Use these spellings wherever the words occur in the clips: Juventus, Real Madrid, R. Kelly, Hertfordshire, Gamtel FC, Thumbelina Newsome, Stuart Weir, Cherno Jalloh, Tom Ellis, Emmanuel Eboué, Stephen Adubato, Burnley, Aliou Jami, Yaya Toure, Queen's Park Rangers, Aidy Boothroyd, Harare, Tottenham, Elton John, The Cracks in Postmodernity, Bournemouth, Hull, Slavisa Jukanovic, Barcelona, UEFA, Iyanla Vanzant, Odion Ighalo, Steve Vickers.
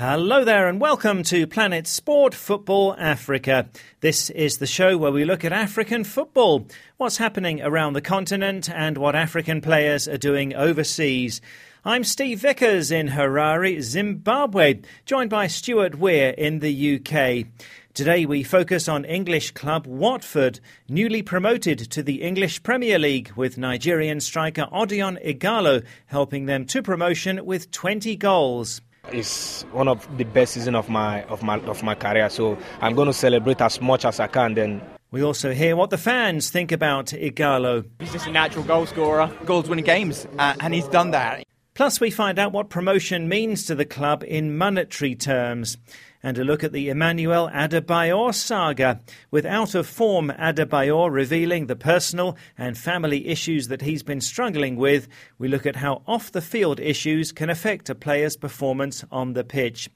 Hello there and welcome to Planet Sport Football Africa. This is the show where we look at African football, what's happening around the continent and what African players are doing overseas. I'm Steve Vickers in Harare, Zimbabwe, joined by Stuart Weir in the UK. Today we focus on English club Watford, newly promoted to the English Premier League with Nigerian striker Odion Ighalo helping them to promotion with 20 goals. It's one of the best seasons of my career, so I'm going to celebrate as much as I can then. We also hear what the fans think about Ighalo. He's just a natural goal scorer, goals winning games, and he's done that. Plus we find out what promotion means to the club in monetary terms. And a look at the Emmanuel Adebayor saga, with out-of-form Adebayor revealing the personal and family issues that he's been struggling with. We look at how off-the-field issues can affect a player's performance on the pitch.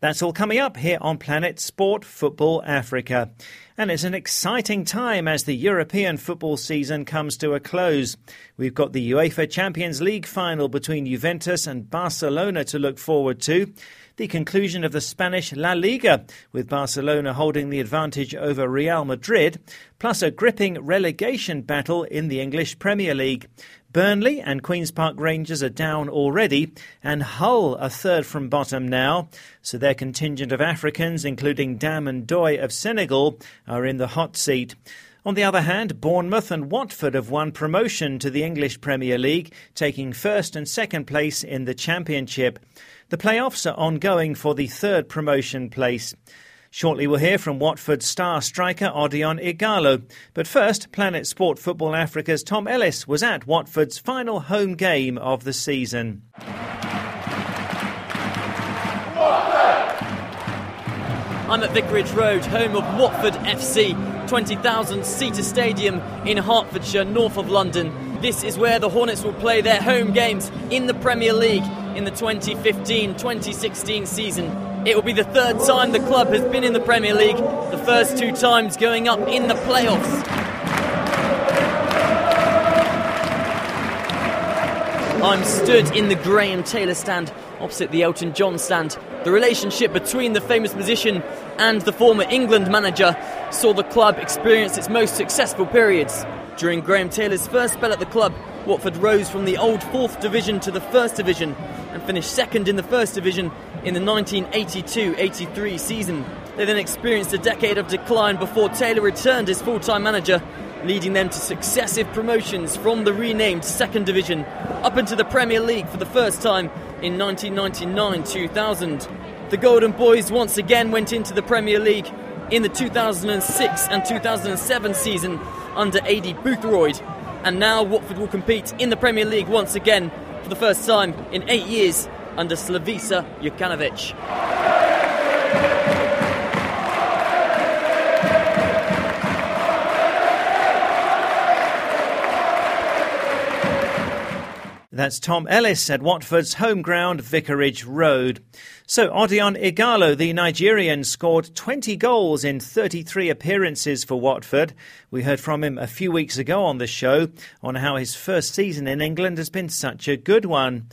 That's all coming up here on Planet Sport Football Africa. And it's an exciting time as the European football season comes to a close. We've got the UEFA Champions League final between Juventus and Barcelona to look forward to. The conclusion of the Spanish La Liga, with Barcelona holding the advantage over Real Madrid, plus a gripping relegation battle in the English Premier League. Burnley and Queen's Park Rangers are down already, and Hull are third from bottom now, so their contingent of Africans, including Dam and Doi of Senegal, are in the hot seat. On the other hand, Bournemouth and Watford have won promotion to the English Premier League, taking first and second place in the Championship. The playoffs are ongoing for the third promotion place. Shortly we'll hear from Watford star striker Odion Ighalo. But first, Planet Sport Football Africa's Tom Ellis was at Watford's final home game of the season. I'm at Vicarage Road, home of Watford FC, 20,000-seater stadium in Hertfordshire, north of London. This is where the Hornets will play their home games in the Premier League in the 2015-2016 season. It will be the third time the club has been in the Premier League, the first two times going up in the playoffs. I'm stood in the Graham Taylor stand, opposite the Elton John stand. The relationship between the famous musician and the former England manager saw the club experience its most successful periods. During Graham Taylor's first spell at the club, Watford rose from the old 4th Division to the 1st Division and finished second in the 1st Division in the 1982-83 season. They then experienced a decade of decline before Taylor returned as full-time manager, leading them to successive promotions from the renamed 2nd Division up into the Premier League for the first time in 1999-2000. The Golden Boys once again went into the Premier League in the 2006 and 2007 season under Aidy Boothroyd. And now Watford will compete in the Premier League once again for the first time in 8 years under Slavisa Jukanovic. That's Tom Ellis at Watford's home ground, Vicarage Road. So Odion Ighalo, the Nigerian, scored 20 goals in 33 appearances for Watford. We heard from him a few weeks ago on the show on how his first season in England has been such a good one.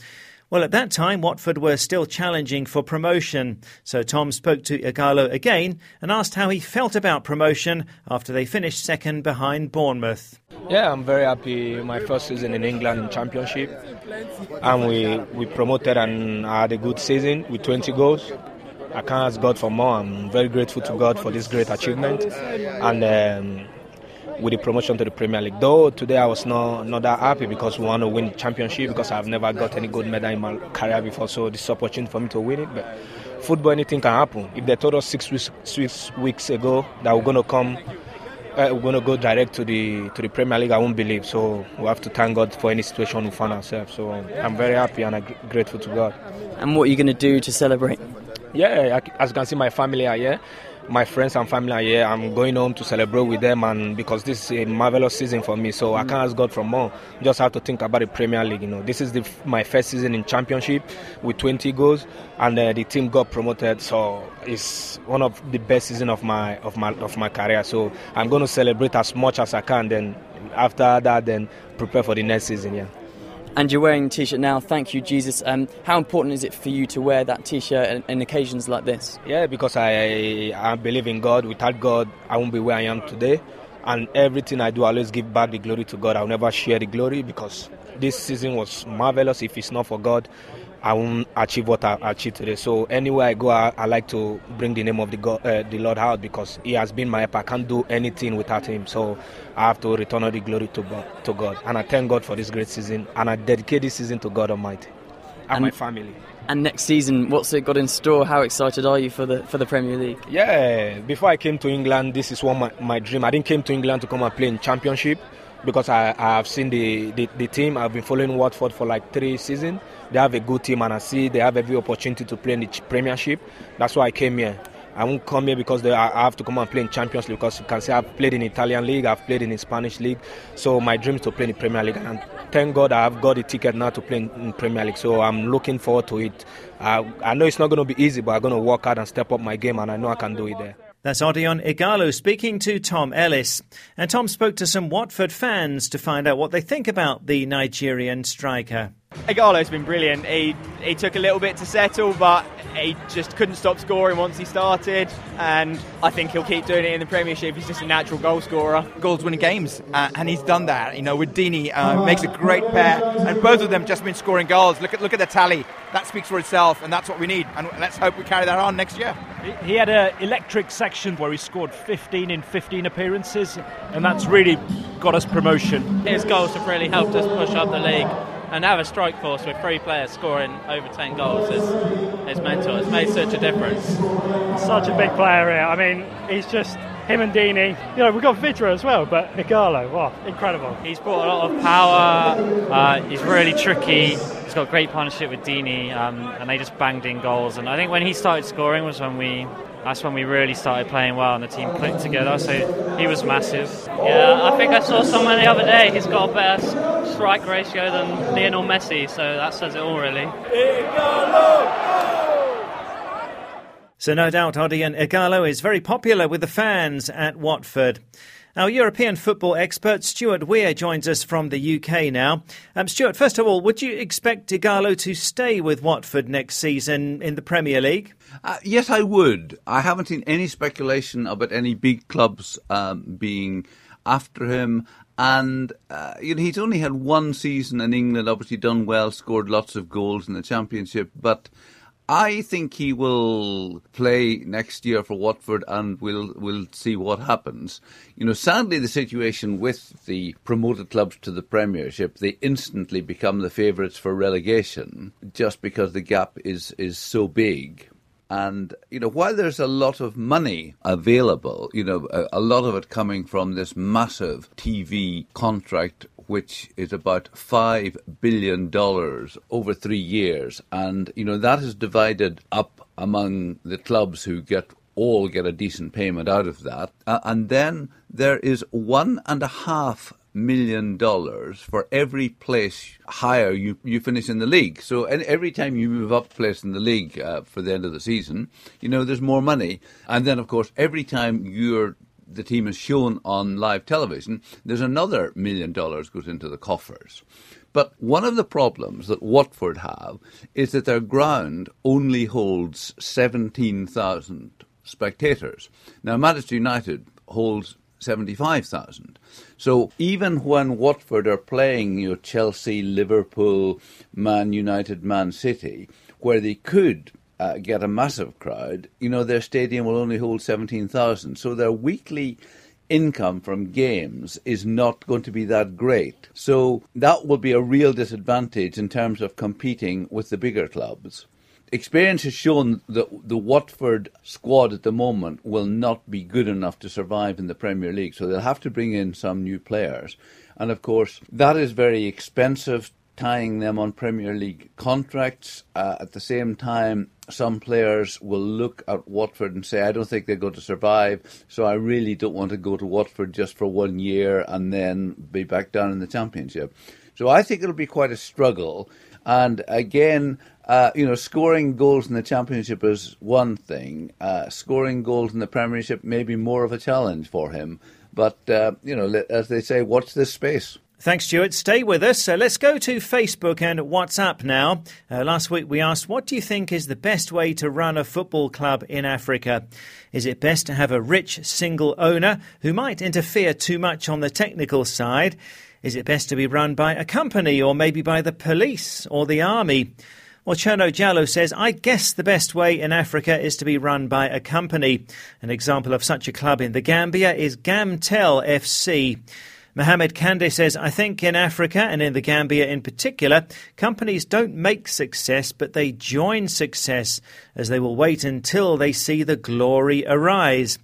Well, at that time, Watford were still challenging for promotion. So Tom spoke to Ighalo again and asked how he felt about promotion after they finished second behind Bournemouth. Yeah, I'm very happy. My first season in England in Championship, and we promoted and had a good season with 20 goals. I can't ask God for more. I'm very grateful to God for this great achievement and with the promotion to the Premier League. Though today I was not that happy because we want to win the Championship, because I've never got any gold medal in my career before, so this is an opportunity for me to win it. But football, anything can happen. If they told us six weeks ago that we're going to come, we're going to go direct to the Premier League, I won't believe. So we have to thank God for any situation we find ourselves. So I'm very happy and I'm grateful to God. And what are you going to do to celebrate? Yeah, as you can see, my family are here. My friends and family are here. I'm going home to celebrate with them, and because this is a marvelous season for me, so I can't ask God for more. Just have to think about the Premier League. You know, this is my first season in Championship with 20 goals, and the team got promoted. So it's one of the best seasons of my career. So I'm going to celebrate as much as I can. Then after that, prepare for the next season. Yeah. And you're wearing the T-shirt now, Thank You Jesus. How important is it for you to wear that T-shirt in occasions like this? Yeah, because I believe in God. Without God, I won't be where I am today. And everything I do, I always give back the glory to God. I'll never share the glory because this season was marvelous. If it's not for God, I won't achieve what I achieved today. So anywhere I go, I like to bring the name of the Lord out because He has been my help. I can't do anything without Him. So I have to return all the glory to God. And I thank God for this great season. And I dedicate this season to God Almighty and my family. And next season, what's it got in store? How excited are you for the Premier League? Yeah, before I came to England, this is one my dream. I didn't came to England to come and play in Championship because I have seen the team. I've been following Watford for like 3 seasons. They have a good team and I see they have every opportunity to play in the Premiership. That's why I came here. I won't come here because I have to come and play in Champions League because you can see I've played in Italian League, I've played in the Spanish League. So my dream is to play in the Premier League. And thank God I've got the ticket now to play in Premier League. So I'm looking forward to it. I know it's not going to be easy, but I'm going to work hard and step up my game. And I know I can do it there. That's Odion Ighalo speaking to Tom Ellis. And Tom spoke to some Watford fans to find out what they think about the Nigerian striker. Ighalo's been brilliant. He took a little bit to settle, but he just couldn't stop scoring once he started, and I think he'll keep doing it in the Premiership. He's just a natural goal scorer. Goals winning games, and he's done that. You know, with Dini, makes a great pair, and both of them just been scoring goals. Look at the tally. That speaks for itself, and that's what we need. And let's hope we carry that on next year. He had an electric section where he scored 15 in 15 appearances, and that's really got us promotion. His goals have really helped us push up the league. And now a strike force with 3 players scoring over 10 goals is mental. It's made such a difference. Such a big player here. I mean, he's just him and Dini. You know, we've got Vidra as well, but Ighalo, wow, incredible. He's brought a lot of power. He's really tricky. He's got great partnership with Dini, and they just banged in goals. And I think when he started scoring was when we really started playing well and the team clicked together, so he was massive. Yeah, I think I saw someone the other day, he's got a better strike ratio than Lionel Messi, so that says it all really. So no doubt Odion Ighalo is very popular with the fans at Watford. Our European football expert Stuart Weir joins us from the UK now. Stuart, first of all, would you expect Ighalo to stay with Watford next season in the Premier League? Yes, I would. I haven't seen any speculation about any big clubs being after him. And he's only had 1 season in England, obviously done well, scored lots of goals in the Championship, but I think he will play next year for Watford and we'll see what happens. You know, sadly, the situation with the promoted clubs to the Premiership, they instantly become the favourites for relegation just because the gap is so big. And, you know, while there's a lot of money available, you know, a lot of it coming from this massive TV contract, which is about $5 billion over 3 years. And, you know, that is divided up among the clubs who all get a decent payment out of that. And then there is $1.5 million for every place higher you finish in the league. So and every time you move up a place in the league for the end of the season, you know, there's more money. And then, of course, every time the team is shown on live television, there's another $1 million goes into the coffers. But one of the problems that Watford have is that their ground only holds 17,000 spectators. Now, Manchester United holds 75,000. So even when Watford are playing your Chelsea, Liverpool, Man United, Man City, where they could get a massive crowd, you know, their stadium will only hold 17,000. So their weekly income from games is not going to be that great. So that will be a real disadvantage in terms of competing with the bigger clubs. Experience has shown that the Watford squad at the moment will not be good enough to survive in the Premier League, so they'll have to bring in some new players. And of course, that is very expensive, tying them on Premier League contracts. At the same time, some players will look at Watford and say, I don't think they're going to survive, so I really don't want to go to Watford just for 1 year and then be back down in the Championship. So I think it'll be quite a struggle. And again, you know, scoring goals in the Championship is one thing. Scoring goals in the Premiership may be more of a challenge for him. But, you know, as they say, watch this space. Thanks, Stuart. Stay with us. Let's go to Facebook and WhatsApp now. Last week we asked, what do you think is the best way to run a football club in Africa? Is it best to have a rich single owner who might interfere too much on the technical side? Is it best to be run by a company or maybe by the police or the army? Well, Cherno Jalloh says, I guess the best way in Africa is to be run by a company. An example of such a club in the Gambia is Gamtel FC. Mohamed Kande says, I think in Africa and in the Gambia in particular, companies don't make success, but they join success as they will wait until they see the glory arise.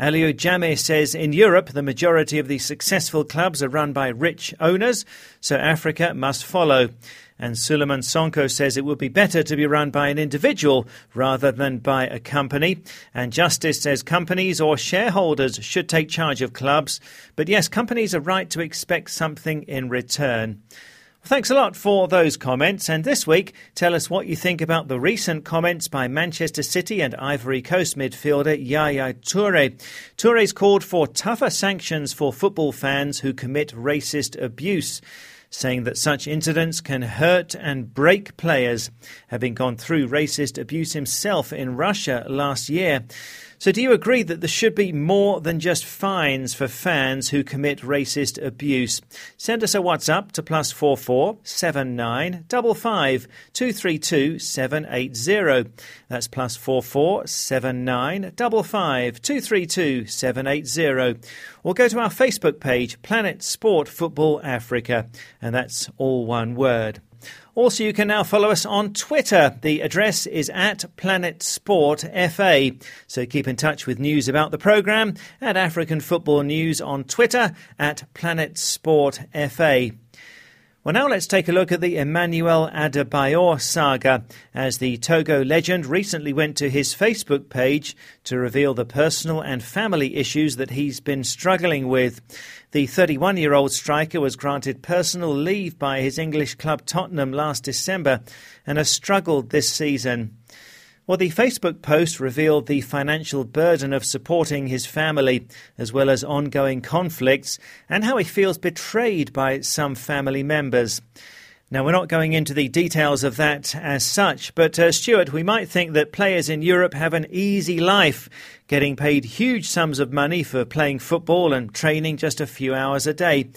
Aliou Jami says, in Europe, the majority of the successful clubs are run by rich owners, so Africa must follow. And Suleiman Sonko says it would be better to be run by an individual rather than by a company. And Justice says companies or shareholders should take charge of clubs. But yes, companies are right to expect something in return. Thanks a lot for those comments. And this week, tell us what you think about the recent comments by Manchester City and Ivory Coast midfielder Yaya Toure. Toure's called for tougher sanctions for football fans who commit racist abuse, saying that such incidents can hurt and break players, having gone through racist abuse himself in Russia last year. So do you agree that there should be more than just fines for fans who commit racist abuse? Send us a WhatsApp to +44 79 55 232 780. That's +44 79 55 232 780. Or go to our Facebook page, Planet Sport Football Africa, and that's all one word. Also, you can now follow us on Twitter. The address is @PlanetSportFA. So keep in touch with news about the programme and African football news on Twitter @PlanetSportFA. Well, now let's take a look at the Emmanuel Adebayor saga, as the Togo legend recently went to his Facebook page to reveal the personal and family issues that he's been struggling with. The 31-year-old striker was granted personal leave by his English club Tottenham last December and has struggled this season. Well, the Facebook post revealed the financial burden of supporting his family, as well as ongoing conflicts, and how he feels betrayed by some family members. Now, we're not going into the details of that as such, but Stuart, we might think that players in Europe have an easy life, getting paid huge sums of money for playing football and training just a few hours a day.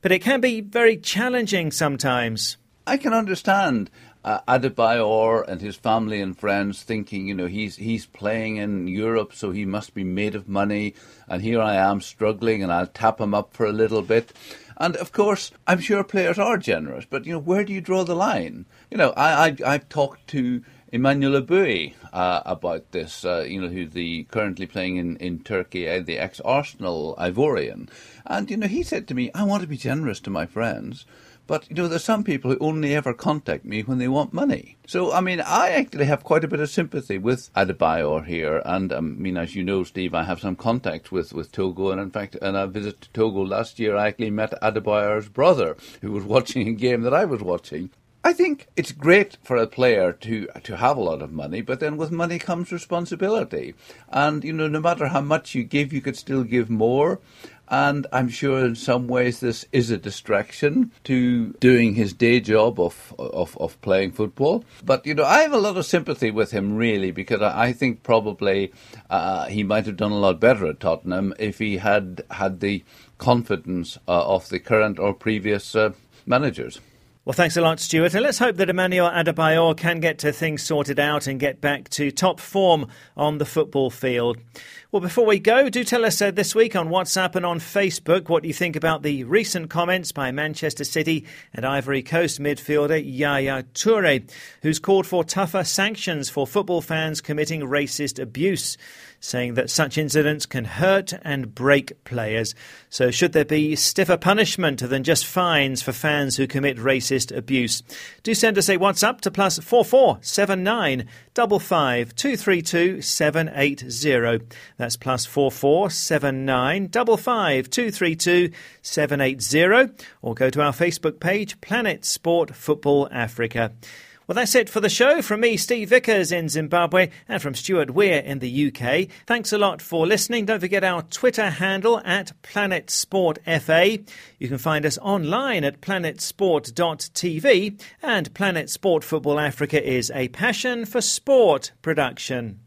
But it can be very challenging sometimes. I can understand Adebayor and his family and friends thinking, you know, he's playing in Europe, so he must be made of money. And here I am struggling, and I'll tap him up for a little bit. And of course, I'm sure players are generous, but, you know, where do you draw the line? You know, I've talked to Emmanuel Eboué about this, you know, who's currently playing in Turkey, the ex-Arsenal Ivorian. And, you know, he said to me, I want to be generous to my friends. But, you know, there's some people who only ever contact me when they want money. So, I mean, I actually have quite a bit of sympathy with Adebayor here. And, I mean, as you know, Steve, I have some contact with Togo. And, in fact, on a visit to Togo last year, I actually met Adebayor's brother, who was watching a game that I was watching. I think it's great for a player to have a lot of money, but then with money comes responsibility. And, you know, no matter how much you give, you could still give more. And I'm sure in some ways this is a distraction to doing his day job of playing football. But, you know, I have a lot of sympathy with him, really, because I think probably he might have done a lot better at Tottenham if he had the confidence of the current or previous managers. Well, thanks a lot, Stuart. And let's hope that Emmanuel Adebayor can get things sorted out and get back to top form on the football field. Well, before we go, do tell us this week on WhatsApp and on Facebook what you think about the recent comments by Manchester City and Ivory Coast midfielder Yaya Toure, who's called for tougher sanctions for football fans committing racist abuse, saying that such incidents can hurt and break players. So should there be stiffer punishment than just fines for fans who commit racist abuse? Do send us a WhatsApp to +44 79 55 232 780. That's +44 79 55 232 780. Or go to our Facebook page, Planet Sport Football Africa. Well, that's it for the show. From me, Steve Vickers in Zimbabwe, and from Stuart Weir in the UK. Thanks a lot for listening. Don't forget our Twitter handle at PlanetSportFA. You can find us online at planetsport.tv, and Planet Sport Football Africa is a Passion for Sport production.